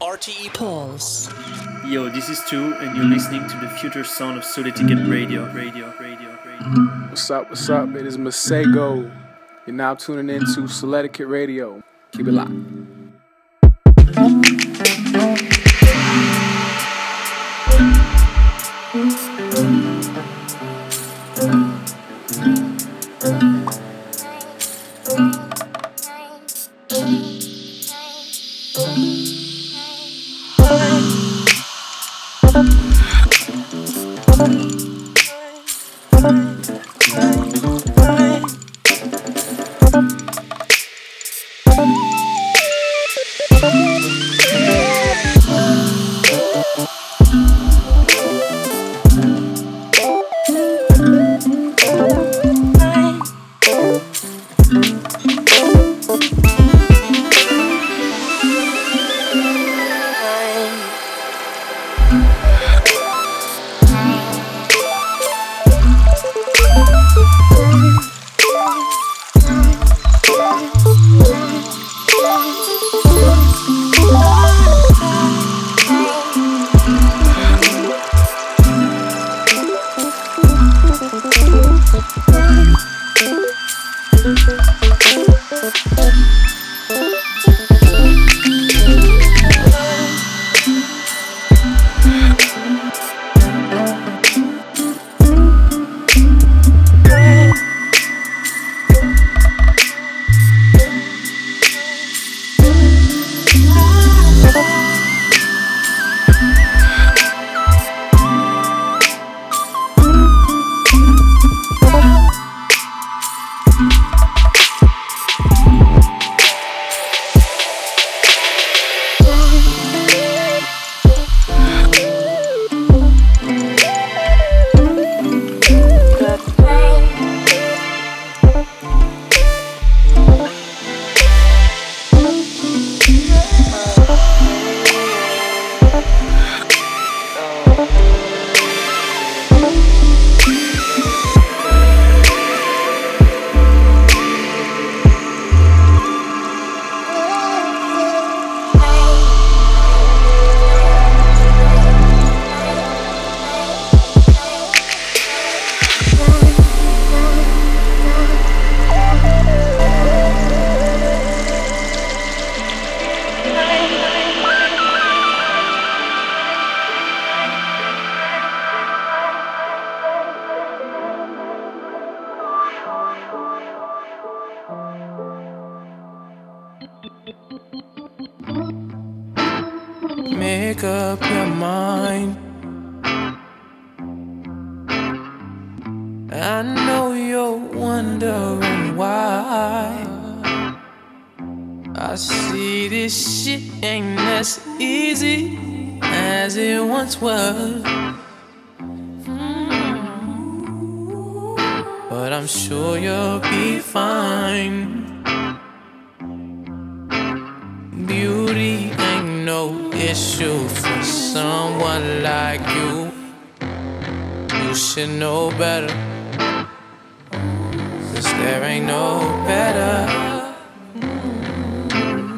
RTÉ Pulse. Yo, this is Tu, and you're listening to the future sound of SoulEtiquette Radio. What's up, it is Masego. You're now tuning in to SoulEtiquette Radio. Keep it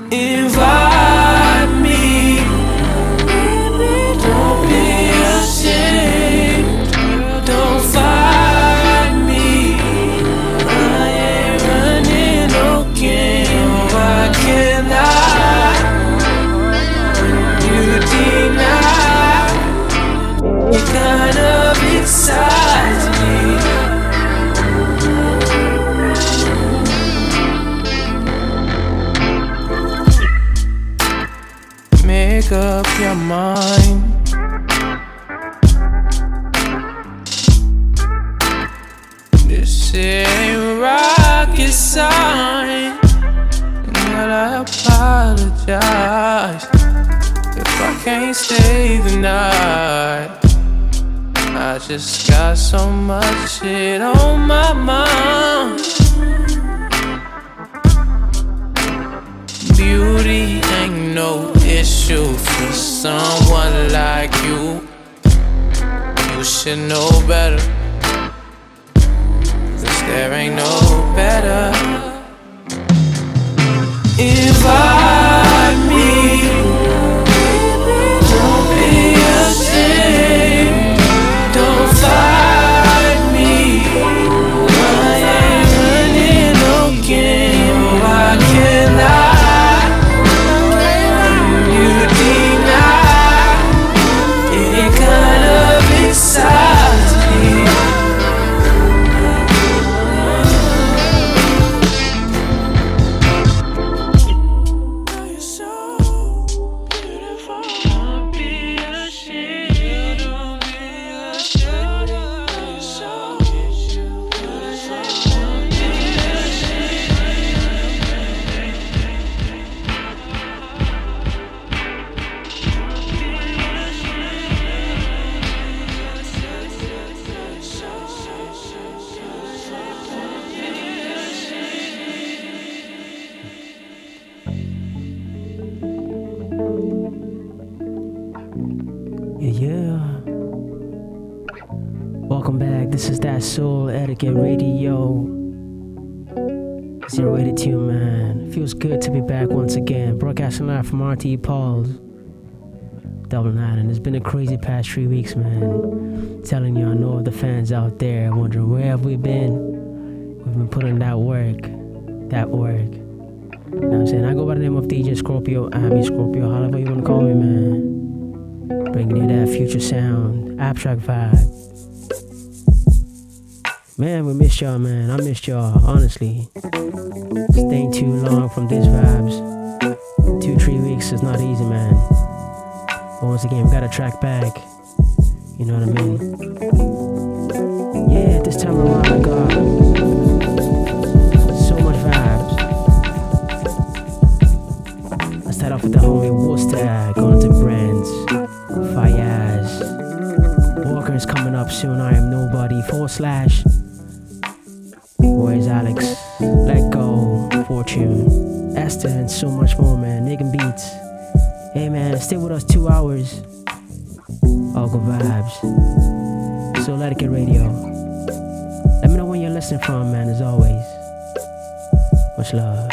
If I me Yeah. Welcome back. This is that Soul Etiquette Radio. 082, man. Feels good to be back once again. Broadcasting live from RTÉ Pulse, Dublin, Ireland. It's been a crazy past 3 weeks, man. Telling you, I know the fans out there wondering where have we been. We've been putting that work. You know what I'm saying? I go by the name of DJ Scorpio, Abi Scorpio, however you want to call me, man. Bringing you that future sound, abstract vibe. Man, we missed y'all, man. I missed y'all, honestly. Staying too long from these vibes. 2-3 weeks is not easy, man. But once again, we gotta track back. You know what I mean? Yeah, this time around, I got... off with the homie Wulstah, going to Brent Faiyaz. Walker's coming up soon. I am nobody. / Where's Alex? Let Go, Fortune, Esther, and so much more, man. Nigga beats. Hey, man, stay with us 2 hours. All good vibes. SoulEtiquette Radio. Let me know when you're listening from, man. As always, much love.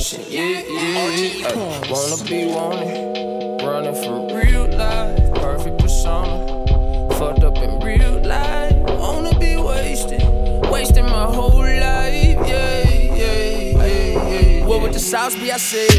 shit. Yeah, yeah. Ay, wanna be wanted, running from real life. Perfect persona, fucked up in real life. Wanna be wasted, wasting my whole life. Yeah, yeah, yeah, yeah. What would the sauce be? I said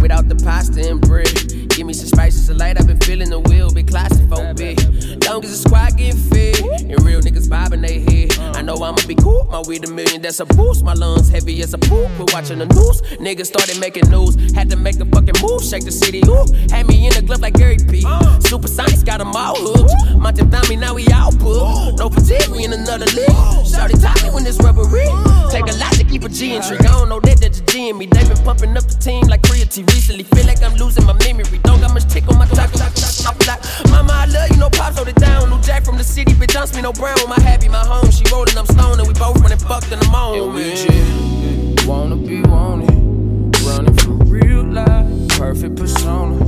without the pasta and bread. Give me some spices, a light, I've been feeling the wheel, been claustrophobic. Long as the squad getting fed, and real niggas bobbing they head. I know I'ma be cool, my weed $1 million, that's a boost. My lungs heavy as a poop, we're watching the news. Niggas started making news, had to make a fucking move, shake the city, ooh. Had me in the club like Gary P. Super Science got them all hooked. Monte Booker, now we all booked. No fatigue, we in another league. Shorty taught me when it's rubbery. Take a lot to keep a G in trick, I don't know that that's a G in me. They been pumping up the team like creatine recently. Feel like I'm losing my memory. Don't got much tick on my clock, Mama, I love you, no pops, hold it down. New Jack from the city, bitch, don't me no brown. My happy, my home, she rolling, I'm stoned. And we both running fucked in the moan. We just wanna be wanted, running from real life. Perfect persona,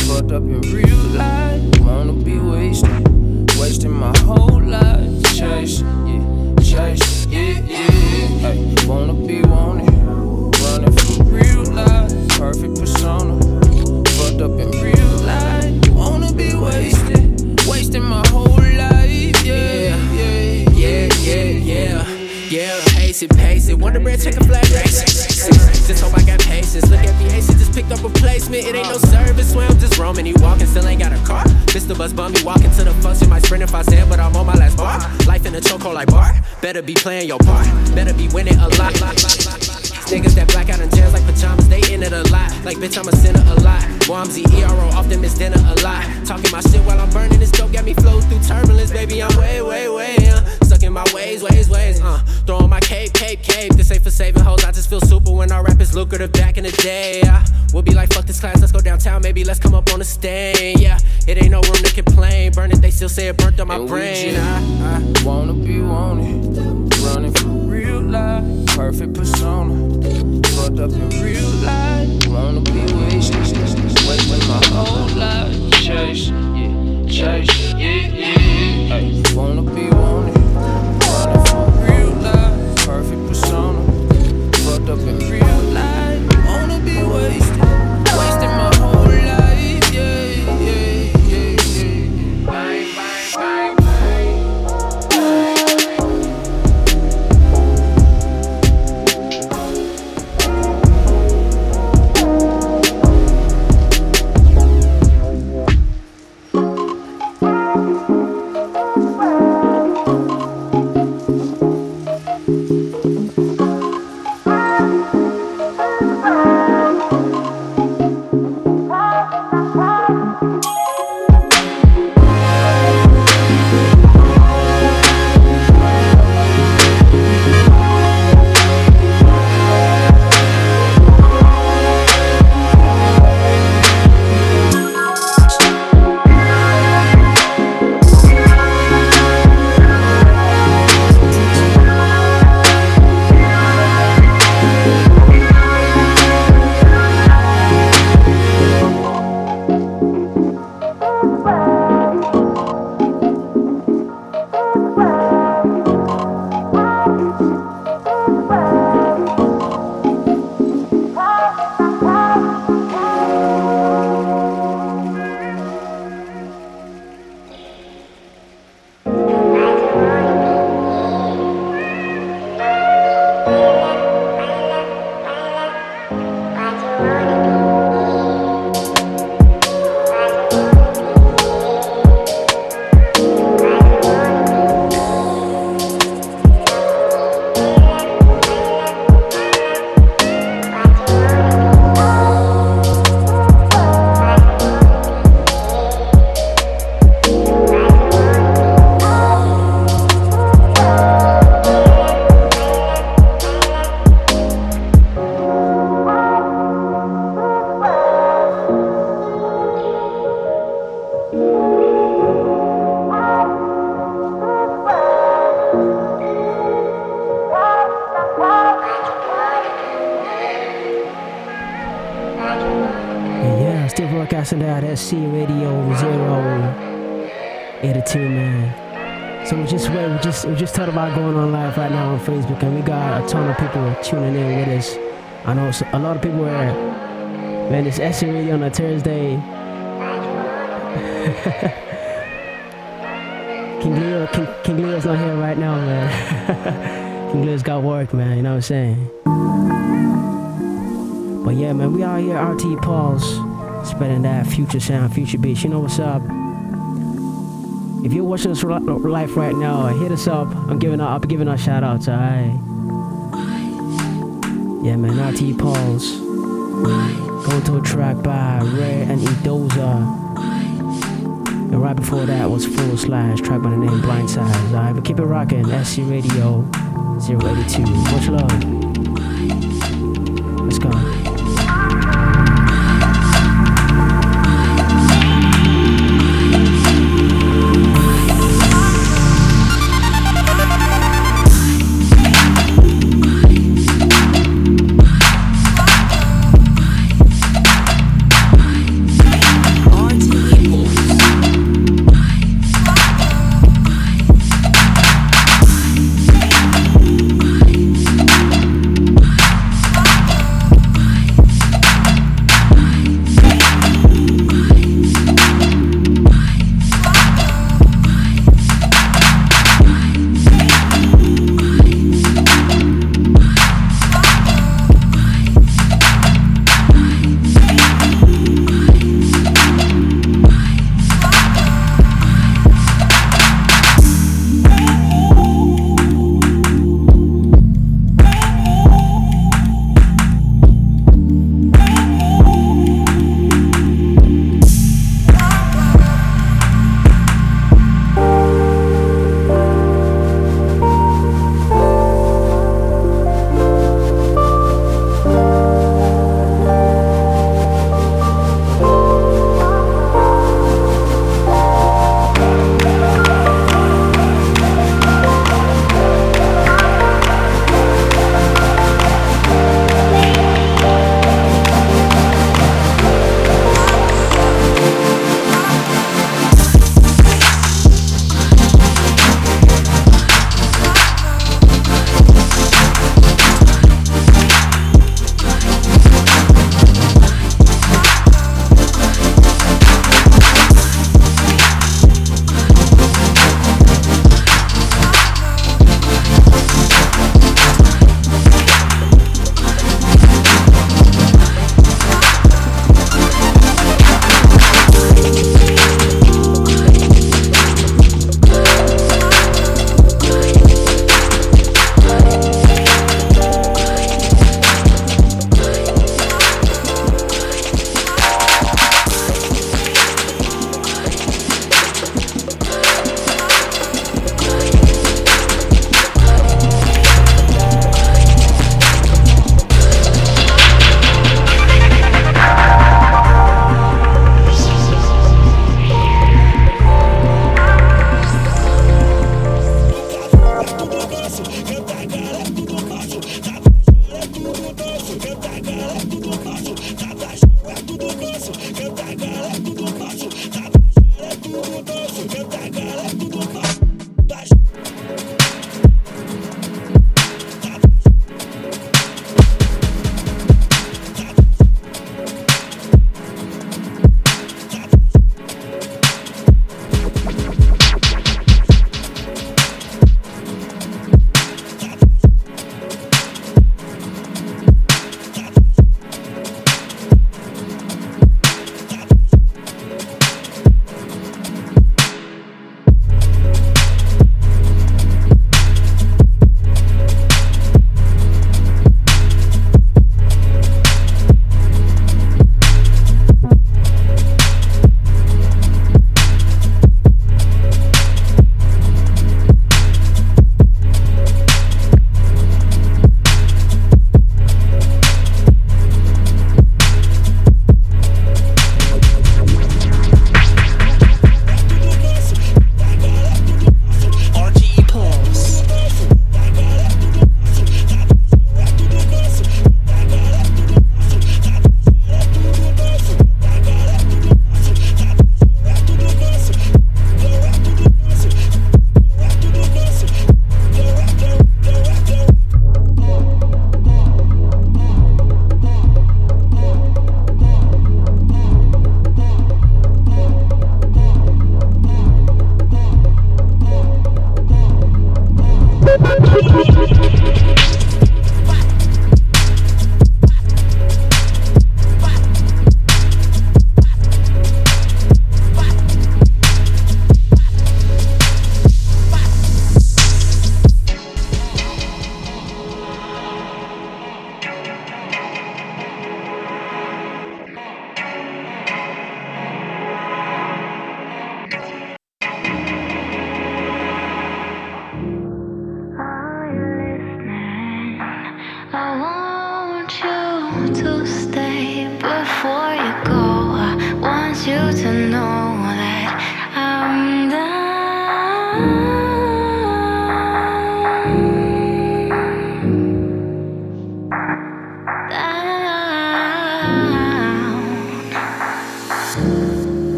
fucked up in real life. Wanna be wasted, wasting my whole life. Chase, yeah, chase, yeah, yeah. Ay, wanna be wanted, running from real life. Perfect persona, fucked up in real life. You wanna be wasted, wasting my whole life. Yeah, yeah, yeah, yeah, yeah, yeah. Pace it, wonder bread, check a flag. Just hope I got patience. Look at me, Haitian just picked up a placement. It ain't no service, where I'm just roaming. He walking, still ain't got a car. Mr. Bus bum me walking to the function. Might sprint if I stand, but I'm on my last bar. Life in a chokehold like bar. Better be playing your part. Better be winning a lot. Niggas that black out in jams like pajamas, they in it a lot. Like bitch, I'm a sinner a lot. Wamsy, ERO, often miss dinner a lot. Talking my shit while I'm burning this dope, got me flows through turbulence, baby. I'm way, way, way, sucking my ways, throwing my cape. This ain't for saving hoes, I just feel super when I rap is lucrative back in the day. We'll be like, fuck this class, let's go downtown, maybe let's come up on the stage. Yeah, it ain't no room to complain, burn it, they still say it burnt on my brain. I wanna be wanted, running from real life, perfect persona. Fucked up in real life. Wanna be wasted, wasting my whole life. Chase, yeah, chase, yeah, yeah. Ay, wanna be wanted, running from real life. Perfect persona. Fucked up in real life. Wanna be wasted, wasting my whole life. Yeah, yeah, yeah, yeah. Bye, bye, bye. We're just talking about going on live right now on Facebook, and we got a ton of people tuning in with us. I know a lot of people are, man, it's SE Radio on a Thursday. King Leo's not here right now, man. King Leo's got work, man, you know what I'm saying? But yeah, man, we out here, RTÉ Pulse, spreading that future sound, future beats. You know what's up? If you're watching us live right now, hit us up. I'll be giving out shout outs, alright? Yeah, man, RTÉ Pulse. Going to a track by Rare and Edoza. And right before that was / track by the name Blindside. Alright, but keep it rocking. SC Radio 082. Much love. Let's go.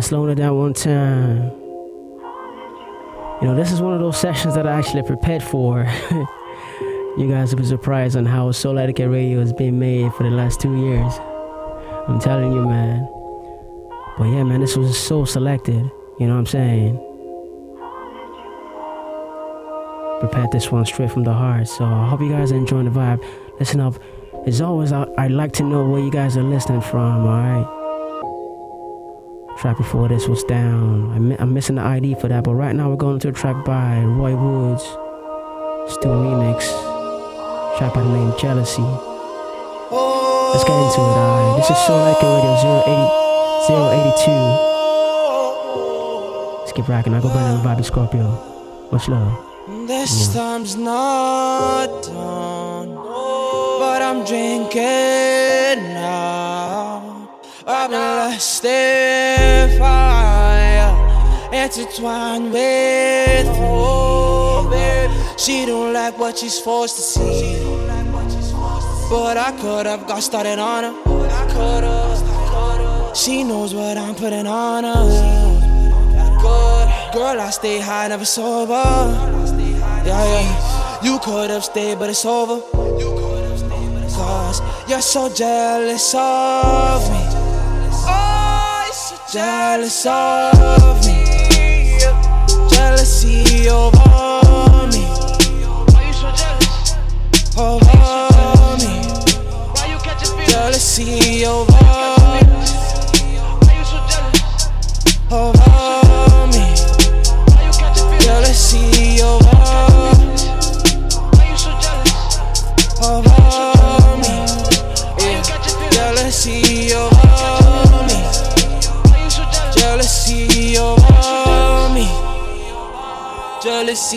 Slowing it down one time. You know, this is one of those sessions that I actually prepared for. You guys will be surprised on how SoulEtiquette Radio has been made for the last 2 years. I'm telling you, man. But yeah, man, this was so selected. You know what I'm saying? Prepared this one straight from the heart. So I hope you guys are enjoying the vibe. Listen up. As always, I'd like to know where you guys are listening from, alright? Track before this was down. I'm missing the ID for that, but right now we're going to a track by Roy Woods, still remix, track by the name Jealousy. Let's get into it. Alright, this is SoulEtiquette Radio 082. Let's keep rocking. I go by the name of Abi Scorpio. Much love. This time's not done, but I'm drinking now. I've been lost in fire, intertwined with hope. She don't like what she's forced to see, but I could have got started on her. She knows what I'm putting on her. Girl, I stay high, never sober. Yeah, yeah. You could have stayed, but it's over. Cause you're so jealous of me. Jealous of me, jealousy over me. Why you so jealous? Over me. Why you catch a feeling? Jealousy over me. Why you so jealous? Over me. Why you catch a feeling? Jealousy over me. Why you so jealous? Over me. Yeah, jealousy over me. Jealousy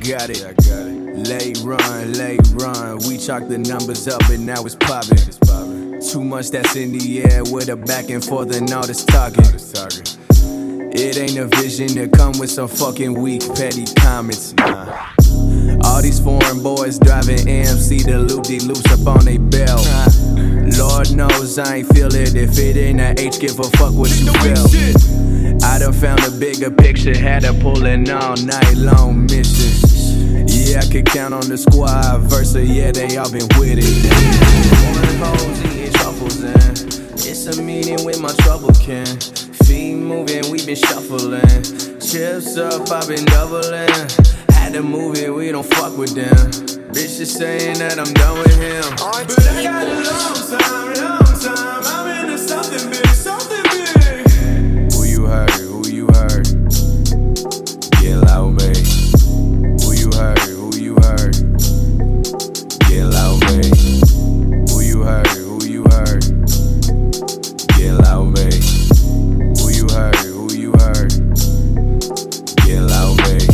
got it. Late run, we chalked the numbers up and now it's popping. Too much that's in the air with a back and forth and all this talking. It ain't a vision to come with some fucking weak petty comments, nah. All these foreign boys driving AMC, the loop-de-loops up on they belt. Lord knows I ain't feel it. If it ain't a H, give a fuck what you felt. I done found a bigger picture, had her pulling all night long missions. Yeah, I could count on the squad, Versa, yeah, they all been with it. One hoes eating truffles and it's a meeting with my trouble kin. Feet moving, we been shuffling. Chips up, I been doubling. The movie, we don't fuck with them. Bitch is saying that I'm done with him. But I got a long time. I'm into something big. Who you heard? Get loud, babe. Who you heard? Get loud, babe. Who you heard? Get loud, babe. Who you heard? Get loud, babe.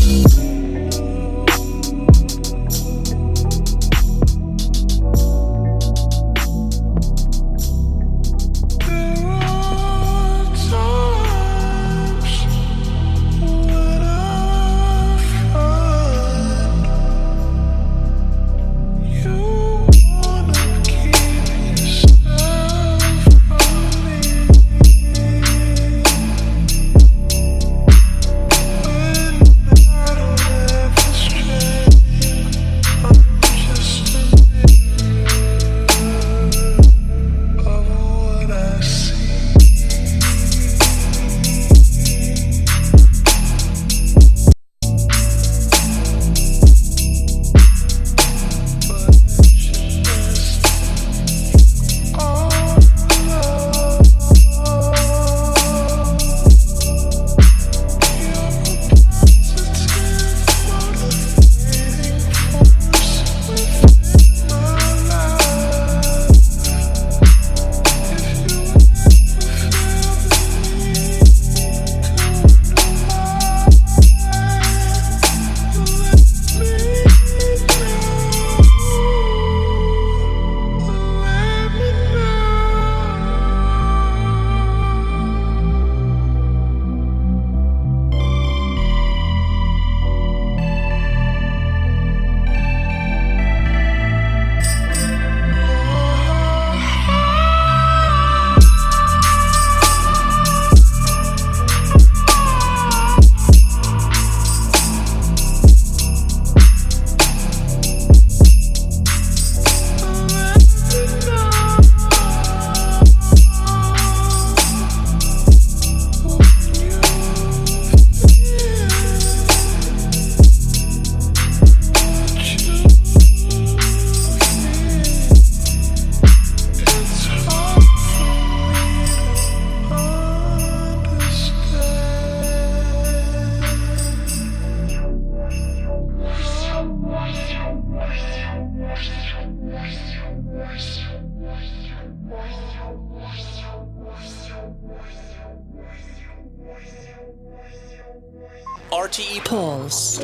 RTÉ Pulse.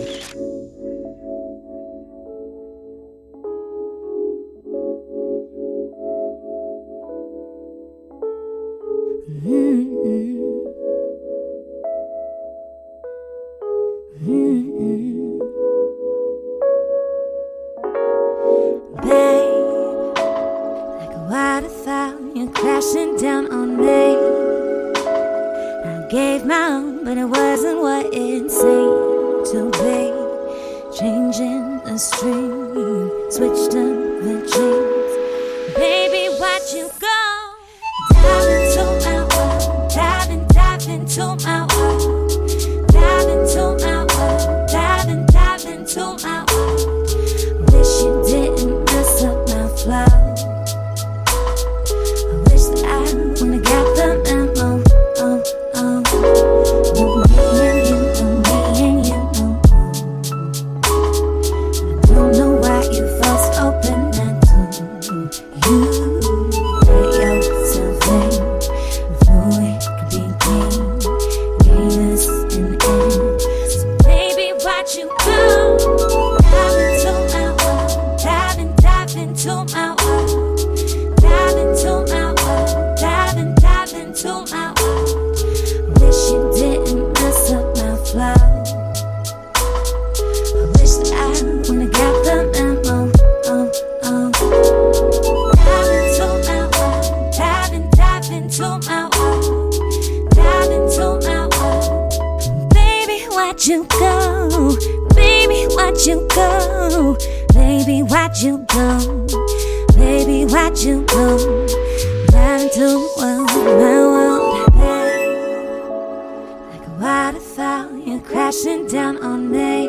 You why'd you go? Baby, why'd you go? Down to my world, babe. Like a waterfall, you're crashing down on me.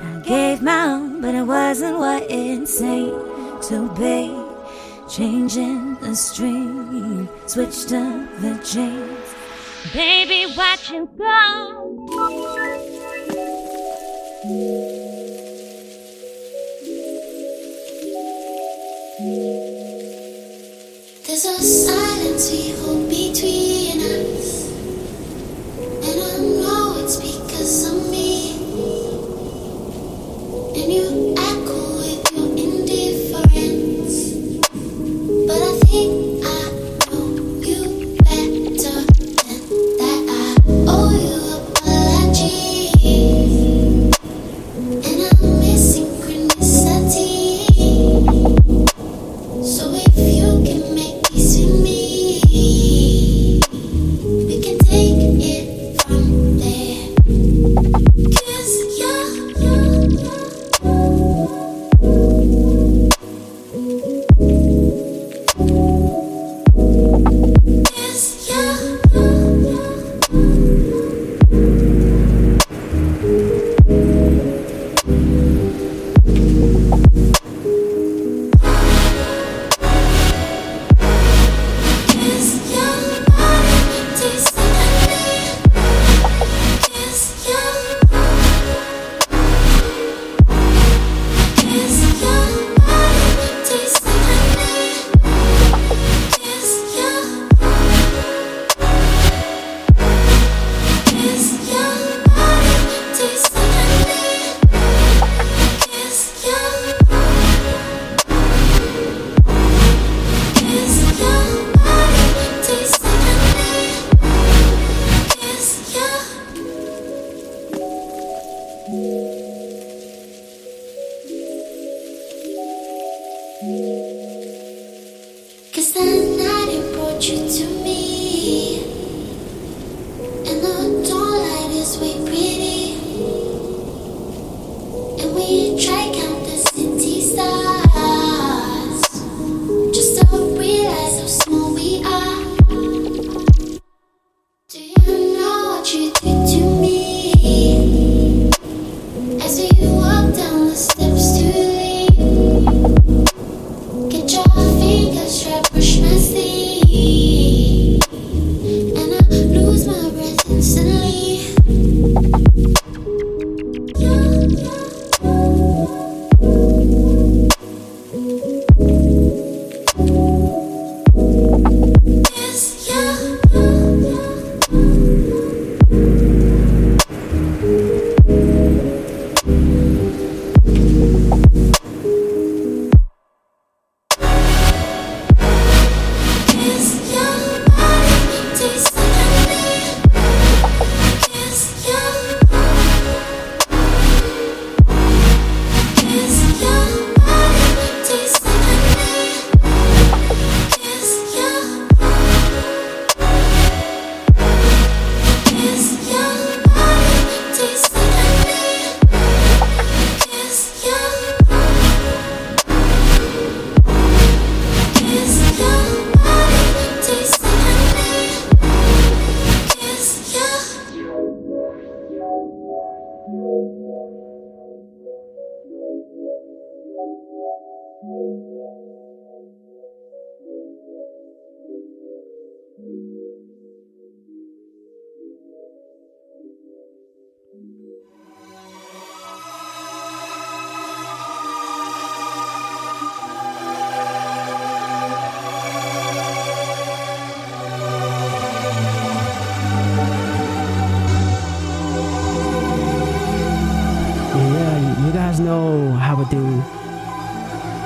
I gave my own, but it wasn't what it's meant to be. Changing the stream, switched up the chains. Baby, why'd you go? There's a silence we hold between us, and I know it's because of me, and you echo with your indifference, but I think I know you better than that. I owe you apologies, and I miss synchronicity, so if you can make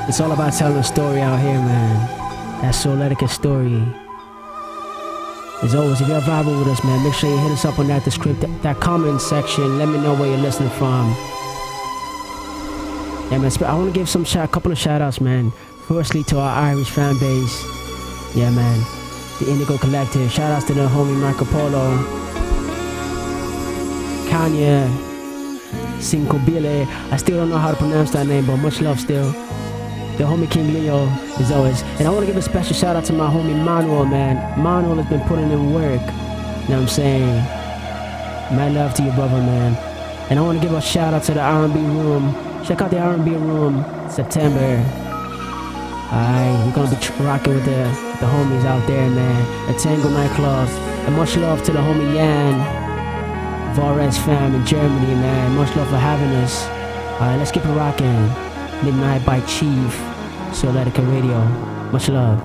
It's all about telling a story out here, man. That SoulEtiquette story. As always, if you're vibing with us, man, make sure you hit us up on that description, that comment section. Let me know where you're listening from. Yeah, man, I want to give a couple of shout-outs, man. Firstly, to our Irish fan base. Yeah, man. The Indigo Collective. Shout-outs to the homie Marco Polo. Kanye. Cinco bile. I still don't know how to pronounce that name, but much love still. The homie King Leo is always. And I want to give a special shout out to my homie Manuel, man. Manuel has been putting in work. You know what I'm saying? My love to your brother, man. And I want to give a shout out to the R&B room. Check out the R&B room, September. Alright, we're going to be rocking with the homies out there, man. The Tango Nightclub. And much love to the homie Yan Varez fam in Germany, man. Much love for having us. Alright, let's keep it rocking. Midnight by Chief, SoulEtiquette Radio. Much love.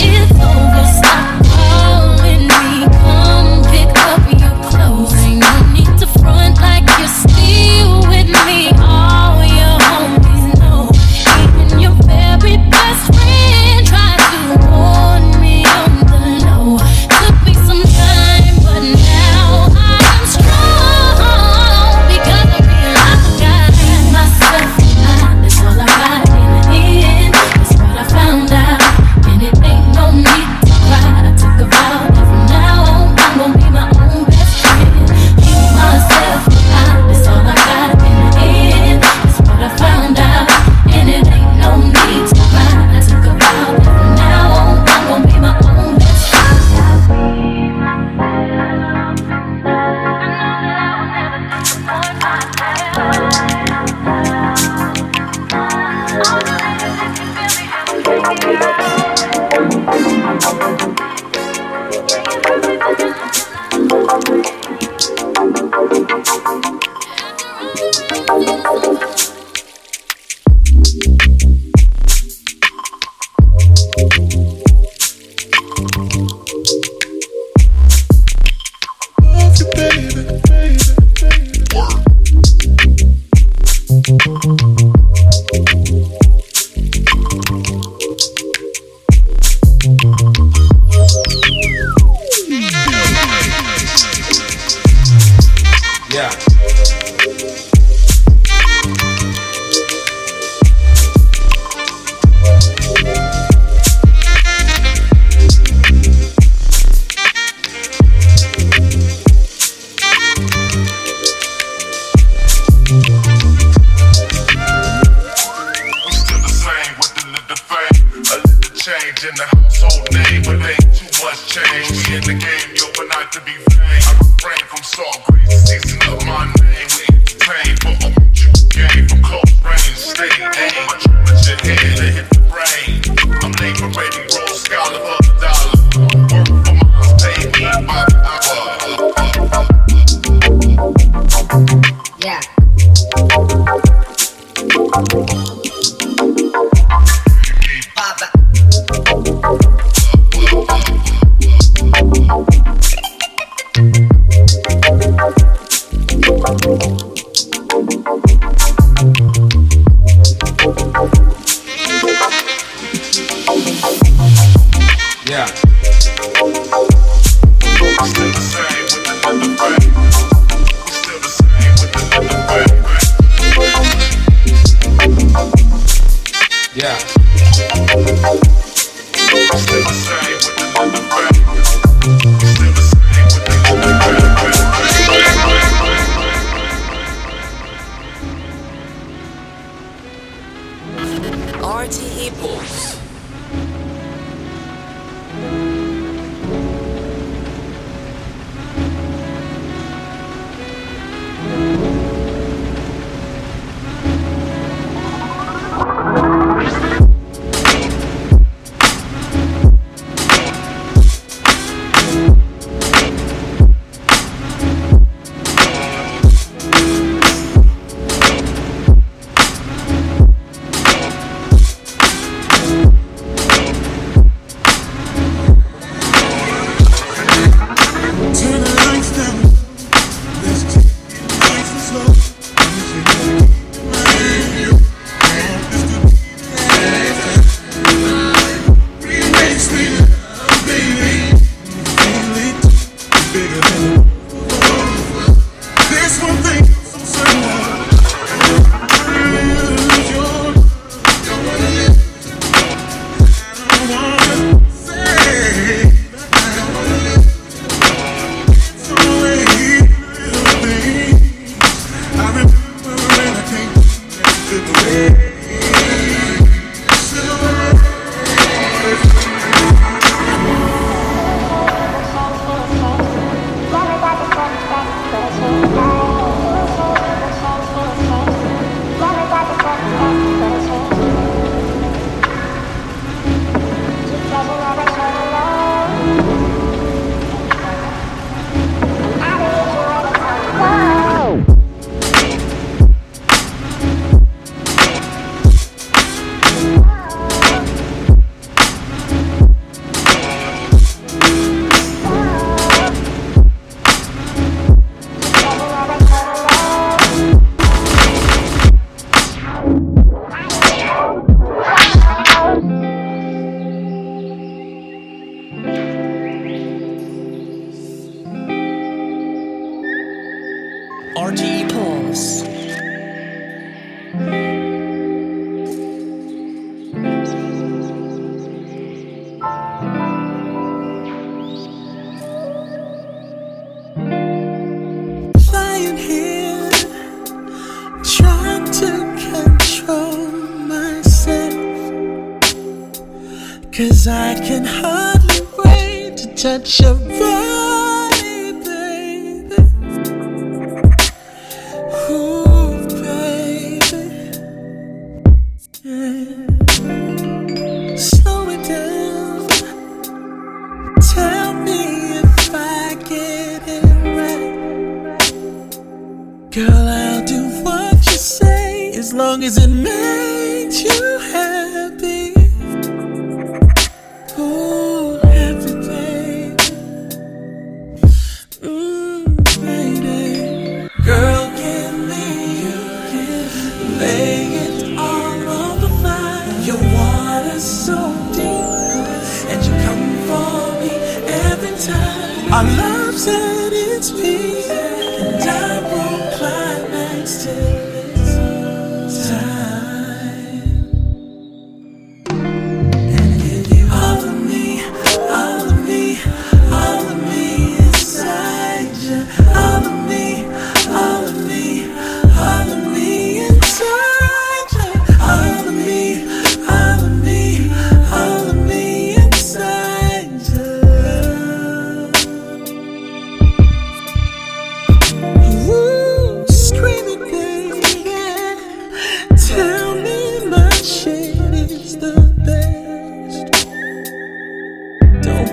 It's relate. Too much change. We in the game, yo, but not to be vain. I refrain from salt grace. Season up my name. We entertain, but I want you game from close range. Stay aim. My trauma's your head to hit the brain. I'm liberating roll scholar for the dollar. Work for my pay me by the hour. Yeah.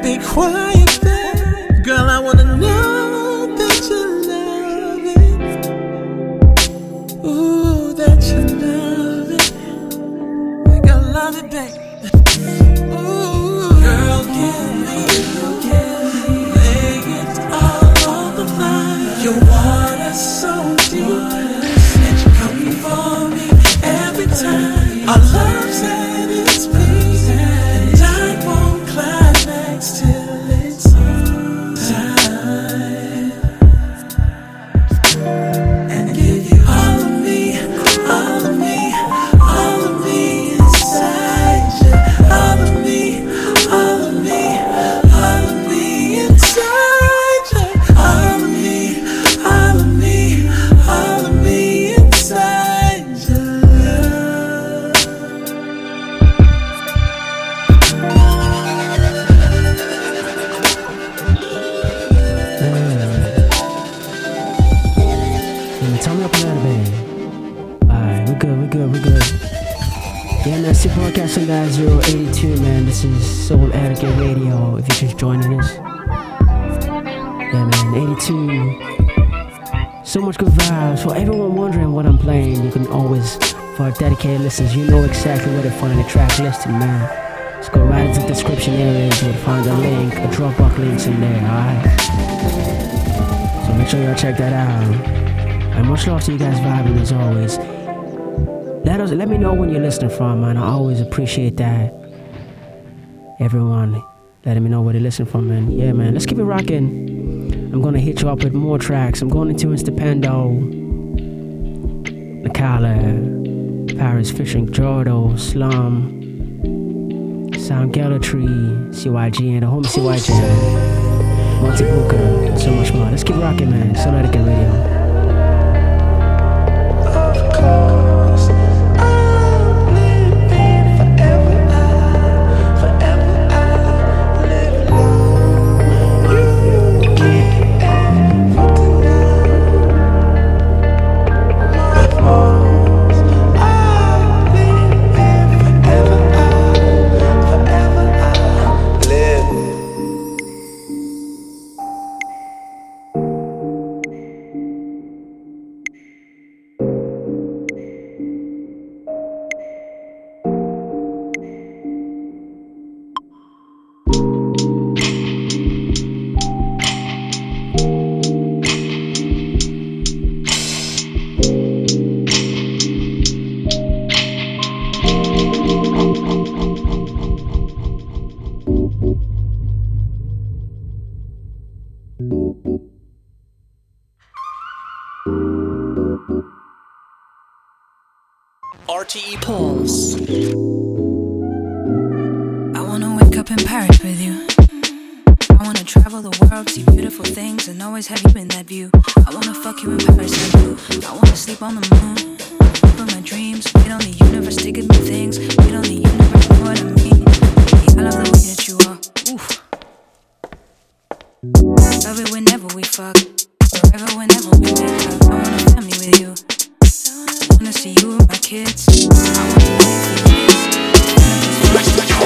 be quiet, babe. Girl, I wanna know that you love it. Ooh, that you love it. Like I love it, babe. Ooh, girl, can we lay it all on the line? You want it so deep, and you come for me every time. Our love's at its peak, and I won't climax till it's time. And give you all of me, all of me, all of me inside you. All of me, all of me, all of me inside you. All of me, all of me, all of me inside you. Turn me up another band. Alright, we're good. Yeah, man, it's your podcasting guy 082, man. This is SoulEtiquette Radio, if you're just joining us. Yeah, man, 82. So much good vibes. For everyone wondering what I'm playing, you can always, for our dedicated listeners, you know exactly where to find the track listed, man. Just go right into the description area, you'll find a link, a Dropbox link's in there, alright? So make sure y'all check that out. And much love to you guys vibing as always. Let me know when you're listening from, man. I always appreciate that. Everyone, letting me know where they listen from, man. Yeah, man. Let's keep it rocking. I'm gonna hit you up with more tracks. I'm going into Instapendo, Nikala, Paris Fishing, Jordo, Slum, Sound Tree, CYG, and the homie CYG, Monte Booker, and so much more. Let's keep rocking, man. SoulEtiquette Radio. RTÉ Pulse. I wanna wake up in Paris with you. I wanna travel the world, see beautiful things, and always have you in that view. I wanna fuck you in Paris with you. I wanna sleep on the moon, live on my dreams, wait on the universe to give me things, wait on the universe, you know what I mean. I love the way that you are. Oof. Love it whenever we fuck, forever whenever we make up. I want a family with you. I wanna see you and my kids. I wanna play for you. I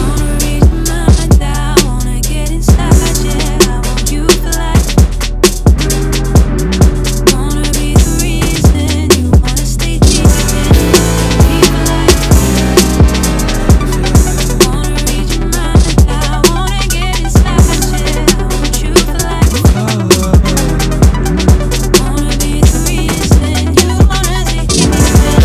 wanna read my mind out. I wanna get inside, yeah. I want you for life. I wanna be the reason you wanna stay deep. I wanna be for life. I wanna read your mind out. I wanna get inside, yeah. I want you for life. I wanna be the reason you wanna stay deep.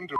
happened to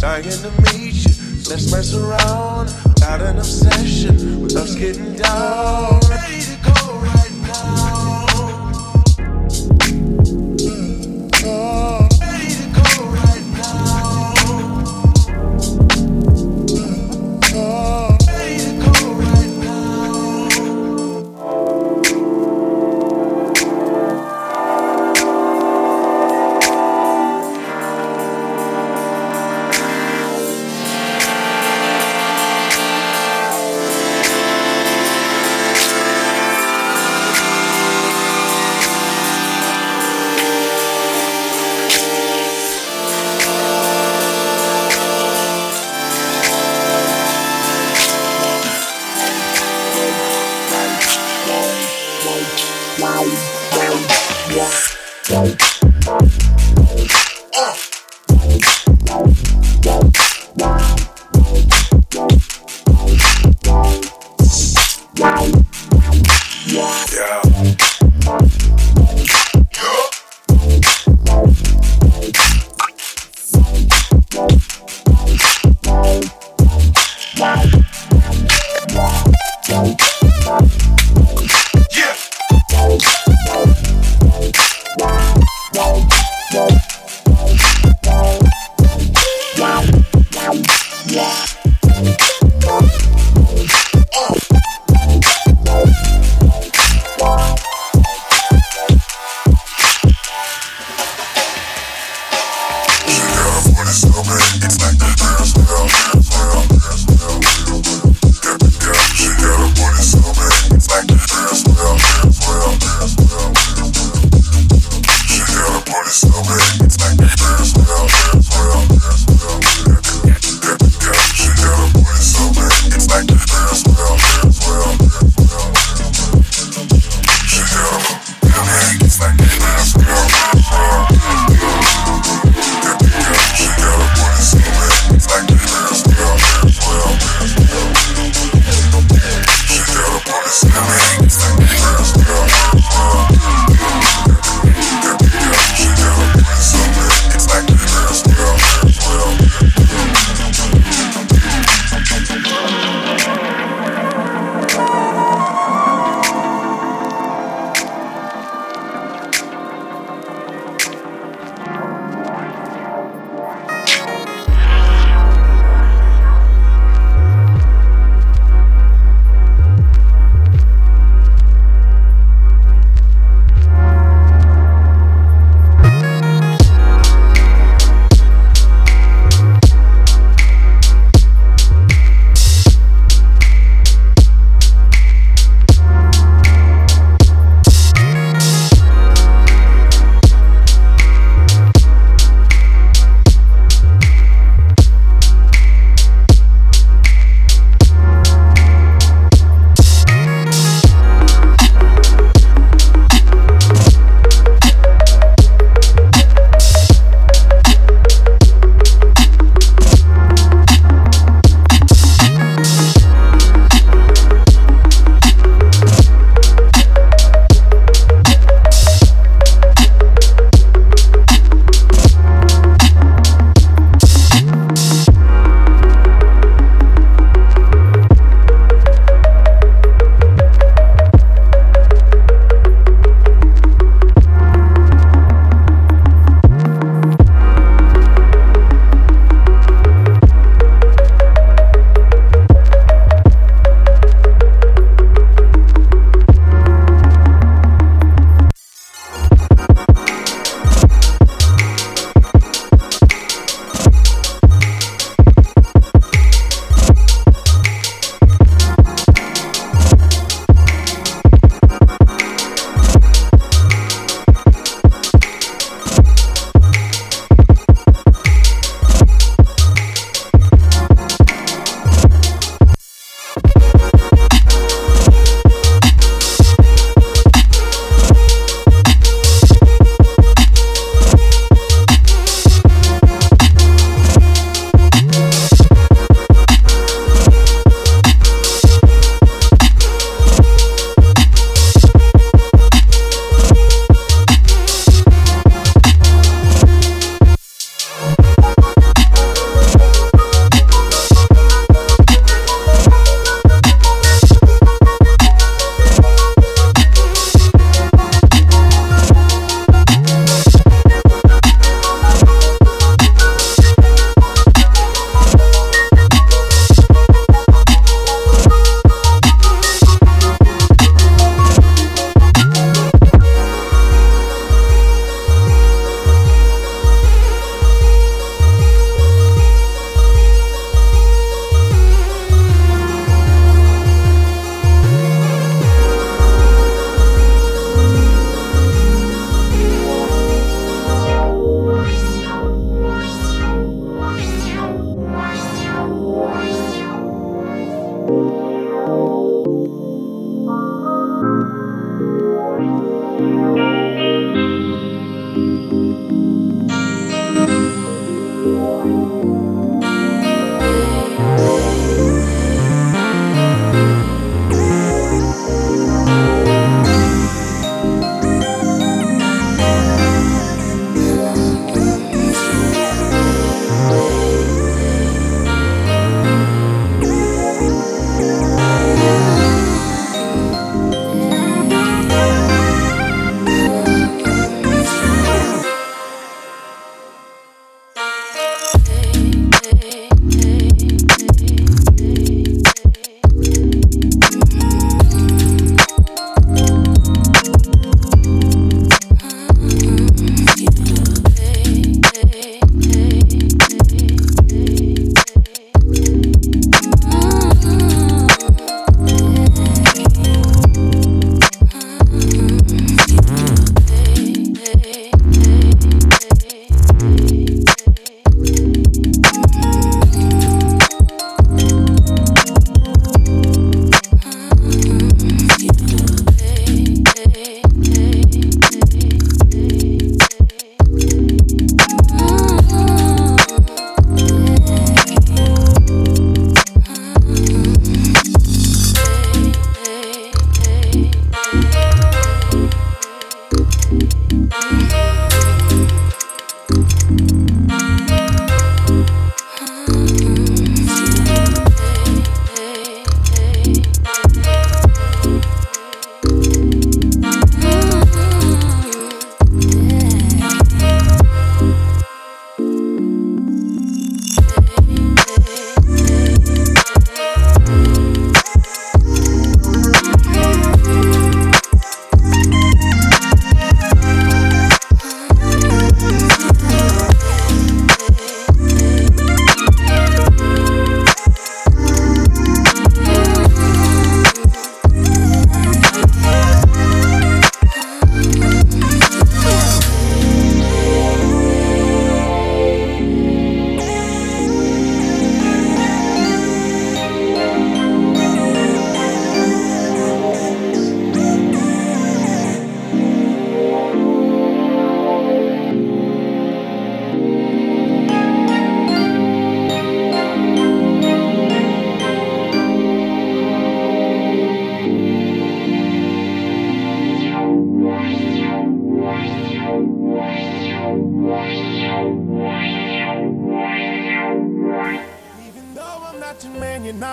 dying to meet you. Let's mess around, not an obsession with us getting down. Ready to go right now. Ready to go right now. Ready to go right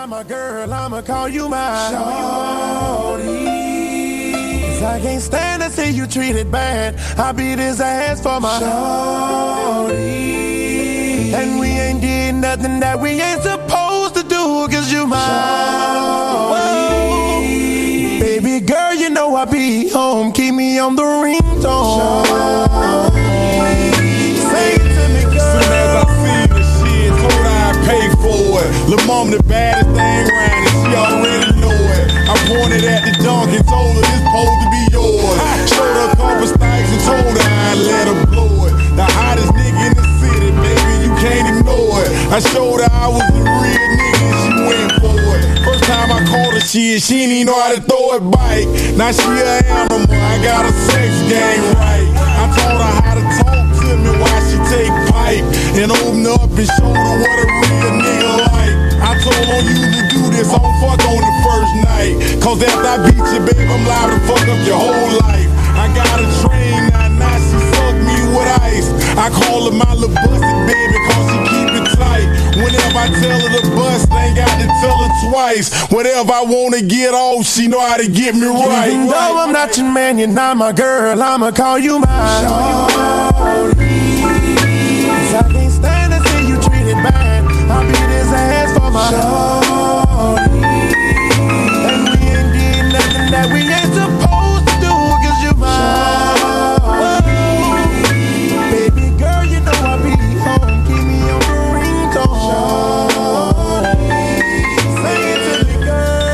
I'm a girl, I'ma call you my shorty. 'Cause I can't stand to see you treated bad. I beat his ass for my shorty. And we ain't did nothing that we ain't supposed to do, 'cause you my shorty. Baby girl, you know I be home, keep me on the ringtone. Shorty. Say it to me, girl. Soon as I see this shit, told I pay for it. Lil' mom the baddest thing round, and she already know it. I pointed at the dunk and told her this supposed to be yours. Showed her a couple spikes and told her I let her blow it. The hottest nigga in the city, baby, you can't ignore it. I showed her I was the real nigga and she went for it. First time I called her she ain't even know how to throw a bike. Now she an animal, I got her sex game right. I taught her how to talk to me while she take pipe. And open up and show her what a real nigga like. I told on you to do this, I don't fuck on the first night. 'Cause after I beat you, babe, I'm liable to fuck up your whole life. I got a train, now she suck me with ice. I call her my little busted baby, 'cause she keep it tight. Whenever I tell her to bust, ain't got to tell her twice. Whenever I wanna get off, she know how to get me right. Even though I'm not your man, you're not my girl, I'ma call you my shorty. 'Cause I can't stand to see you treated bad. I beat his ass for my shorty. And we ain't did nothing that we ain't supposed to do, 'cause you my shorty. Baby girl, you know I be home, keep me on the ringtone. Say it to me, girl. Shorty.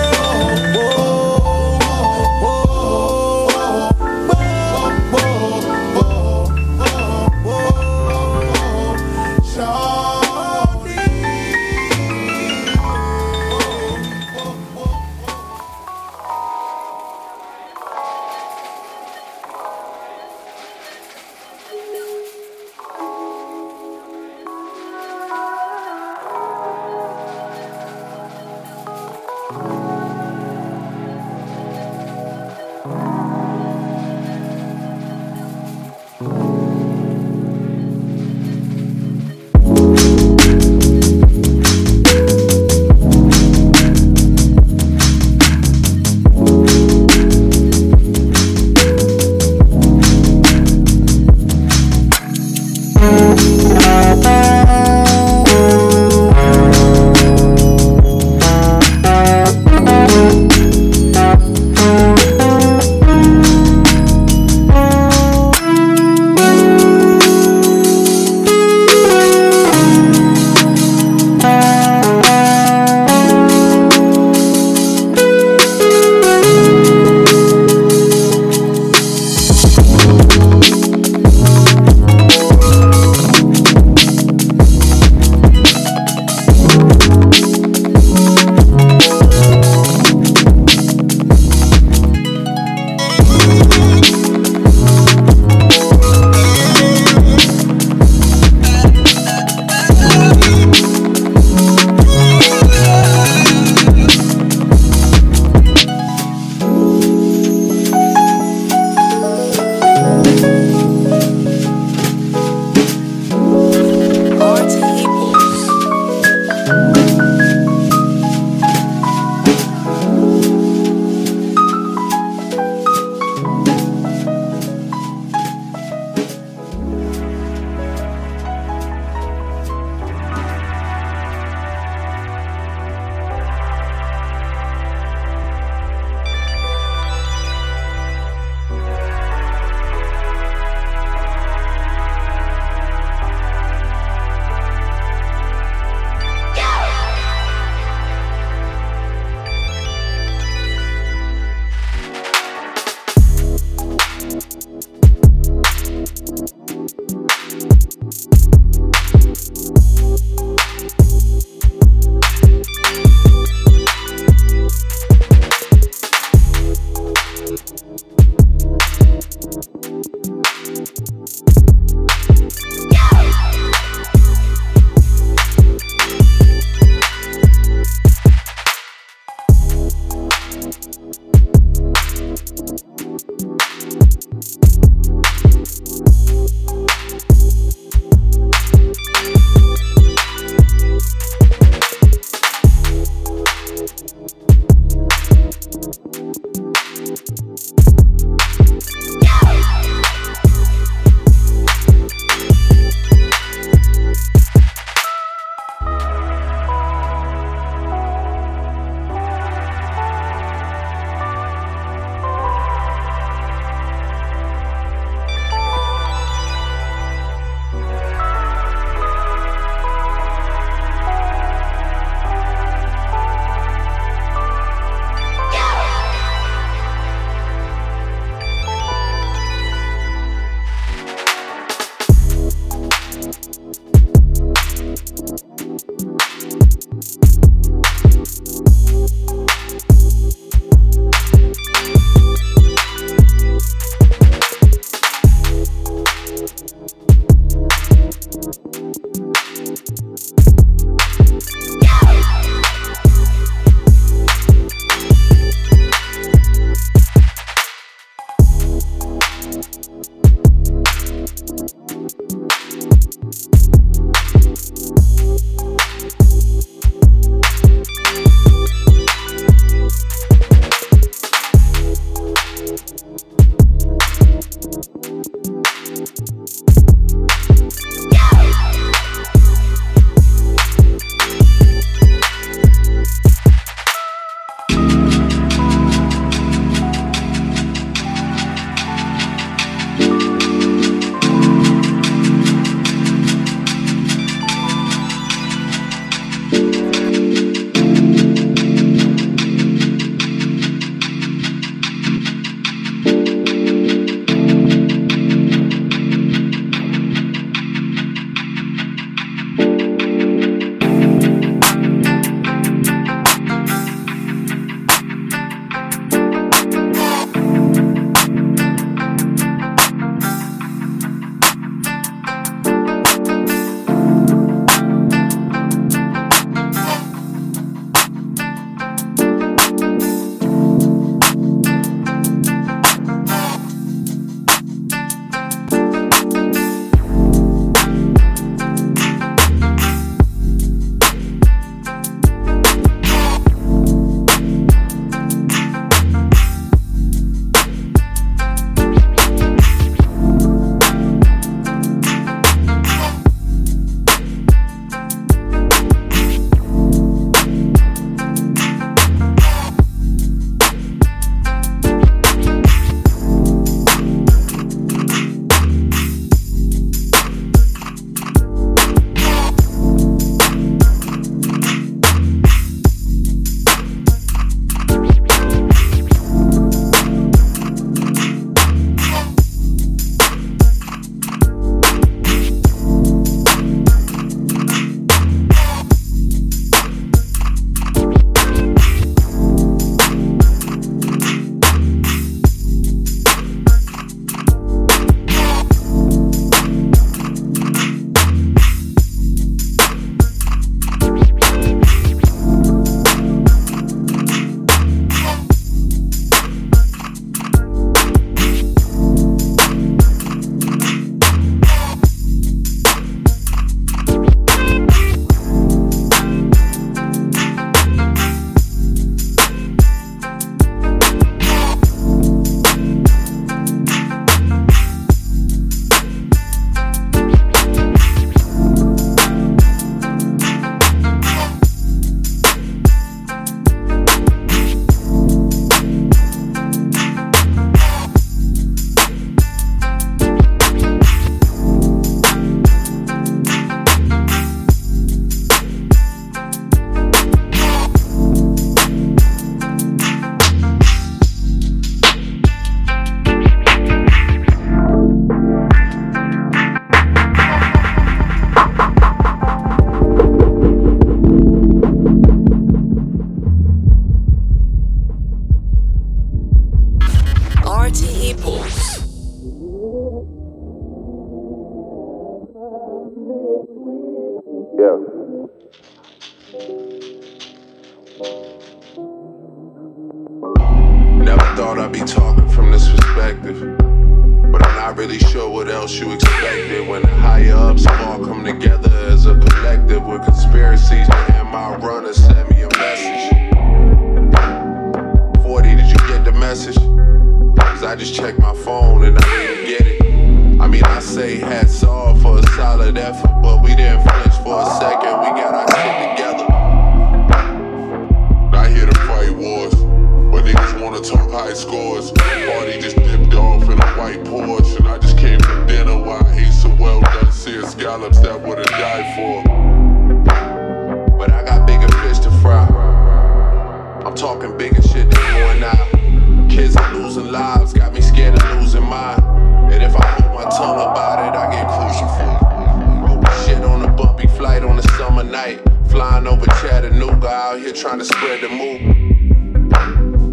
RTÉ Pulse. Yeah. Never thought I'd be talking from this perspective, but I'm not really sure what else you expected when the higher ups all come together as a collective with conspiracies to end my run and send me a message. 40, did you get the message? Cause I just checked my phone and I didn't get it. I mean, I say hats off for a solid effort, but we didn't flinch for a second. We got our shit together. Not here to fight wars, but niggas wanna talk high scores. Party just dipped off in a white porch, and I just came for dinner while I ate some well-done seared scallops that would've died for. But I got bigger fish to fry. I'm talking bigger shit than you and I. Kids are losing lives, got me scared of losing mine. And if I hold my tongue about it, I get crucified. Roll shit on a bumpy flight on a summer night, flying over Chattanooga, out here trying to spread the movement.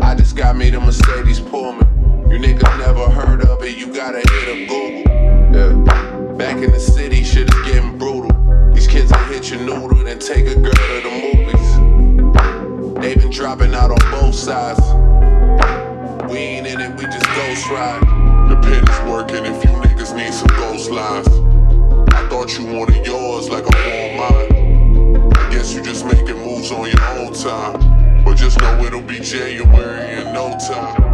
I just got me the Mercedes Pullman. You niggas never heard of it, you gotta hit up Google. Yeah. Back in the city, shit is getting brutal. These kids will hit your noodle and take a girl to the movies. They been dropping out on both sides. We ain't in it, we just ghost ride. The pen is working if you niggas need some ghost lines. I thought you wanted yours like I want mine. I guess you just making moves on your own time, but just know it'll be January in no time.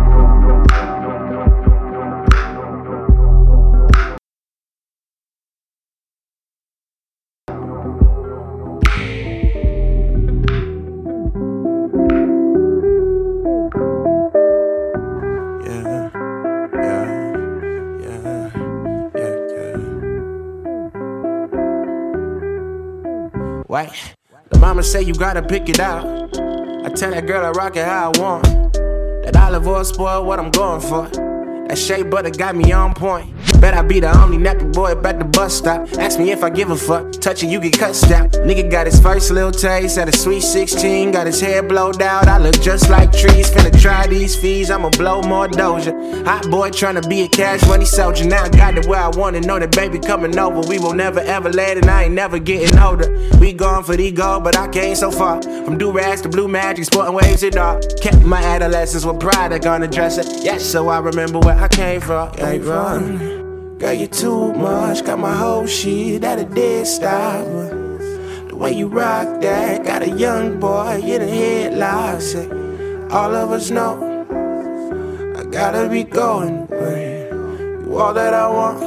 Right. The mama say you gotta pick it out. I tell that girl I rock it how I want. That olive oil spoiled what I'm going for. That shea butter got me on point. Bet I be the only nappy boy at the bus stop. Ask me if I give a fuck. Touch it, you get cut snap. Nigga got his first little taste at a sweet 16. Got his hair blowed out. I look just like trees. Finna try these fees. I'ma blow more Doja. Hot boy tryna be a cash money soldier. Now I got it where I wanna know that baby coming over. We will never ever let it. I ain't never getting older. We gone for the goal, but I came so far. From do-rags to blue magic, sporting waves and all. Kept my adolescence with pride. I gonna dress it. Yes, so I remember where I came from. Ain't run. Girl, you too much, got my whole shit at a dead stop. The way you rock that, got a young boy in a headlock. Say, all of us know, I gotta be going, but you all that I want.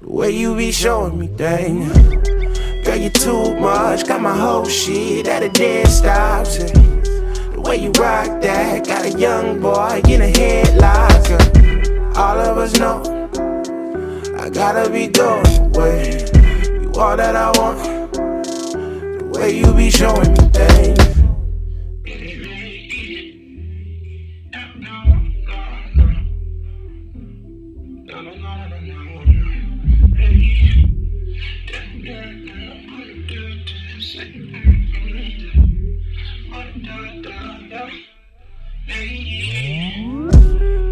The way you be showing me things. Girl, you too much, got my whole shit at a dead stop. Say, the way you rock that, got a young boy in a headlock. Girl, all of us know. I gotta be going away. You all that I want. The way you be showing me things.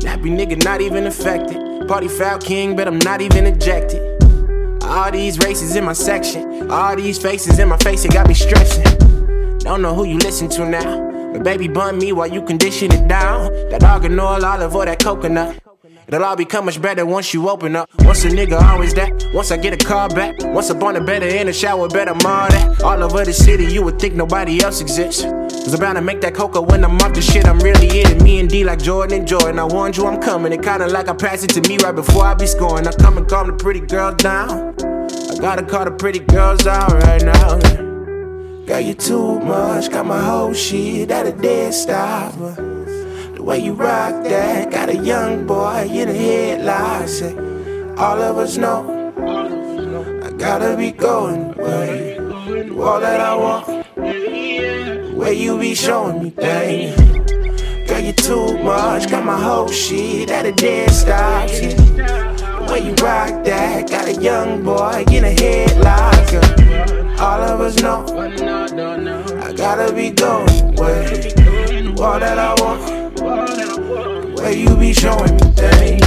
Nappy nigga not even affected. Party foul king, but I'm not even ejected. All these races in my section, all these faces in my face, it got me stressing. Don't know who you listen to now, but baby bun me while you condition it down. That argan oil, olive oil, that coconut, it'll all become much better once you open up. Once a nigga, always that. Once I get a car back, once upon a better in the shower, better more that. All over the city, you would think nobody else exists. Was about to make that coca when I'm off the shit, I'm really in it. Me and D like Jordan and Jordan. I warned you I'm coming. It kinda like I pass it to me right before I be scoring. I come and calm the pretty girl down. I gotta call the pretty girls out right now. Girl, you too much. Got my whole shit at a dead stop. The way you rock that, got a young boy in a headlock. Say, all of us know, I gotta be going away. Do all that I want. Where you be showing me things. Girl, you too much, got my whole shit at a dead stop. Yeah. Where you rock that, got a young boy in a headlock. Yeah. All of us know, I gotta be going. Where all that I want, Where you be showing me things?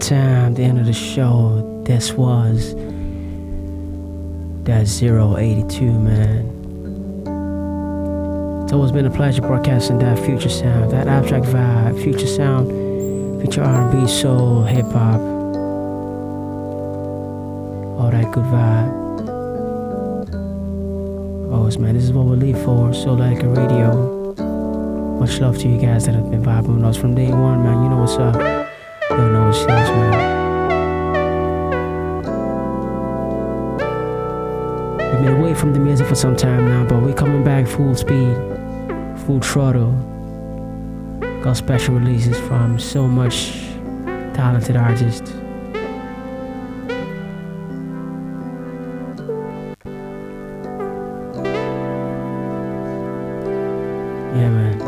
Time, the end of the show. This was that 082, man. It's always been a pleasure broadcasting that future sound, that abstract vibe, future sound, future R&B, soul, hip hop, all that good vibe. Always, man, this is what we live for, SoulEtiquette Radio. Much love to you guys that have been vibing with us from day one, man. You know what's up. Don't know what sounds, man. We've been away from the music for some time now, but we're coming back full speed, full throttle. Got special releases from so much talented artists. Yeah, man.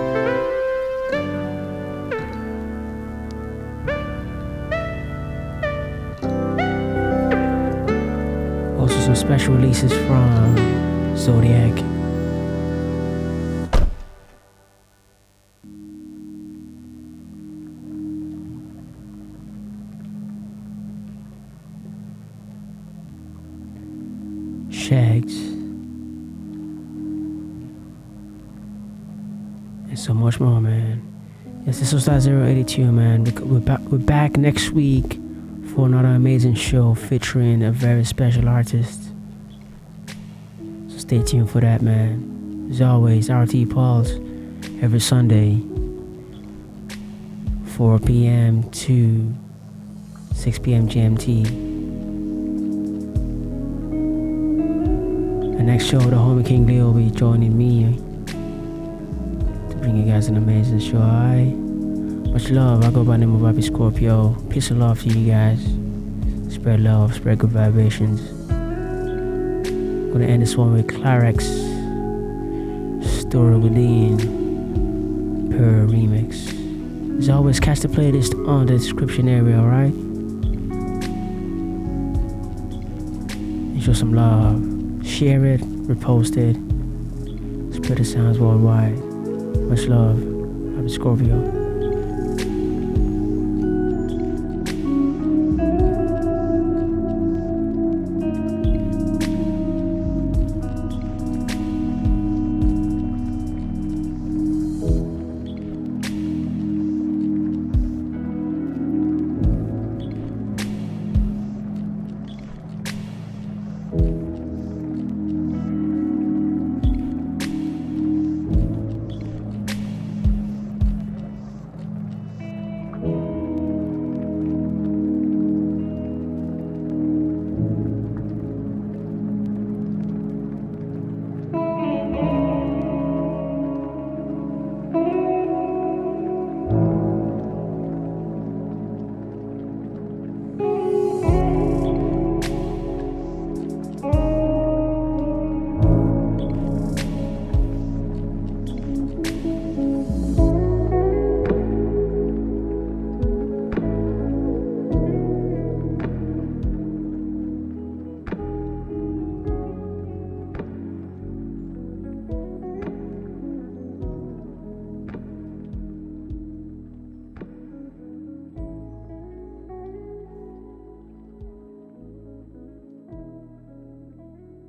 Also some special releases from Zodiac. So much more, man. Yes, this was SoulEtiquette 082, man. We're back next week for another amazing show featuring a very special artist. So stay tuned for that, man. As always, RTÉ Pulse every Sunday, 4 p.m. to 6 p.m. GMT. The next show, the homie King Leo will be joining me. You guys an amazing show. Alright, much love. I go by the name of Abi Scorpio. Peace and love to you guys. Spread love, spread good vibrations. I'm gonna end this one with Clarex, Story Within, Per Remix. As always, catch the playlist on the description area. Alright, show some love, share it, repost it, spread the sounds worldwide. Much love. I'm Scorpio.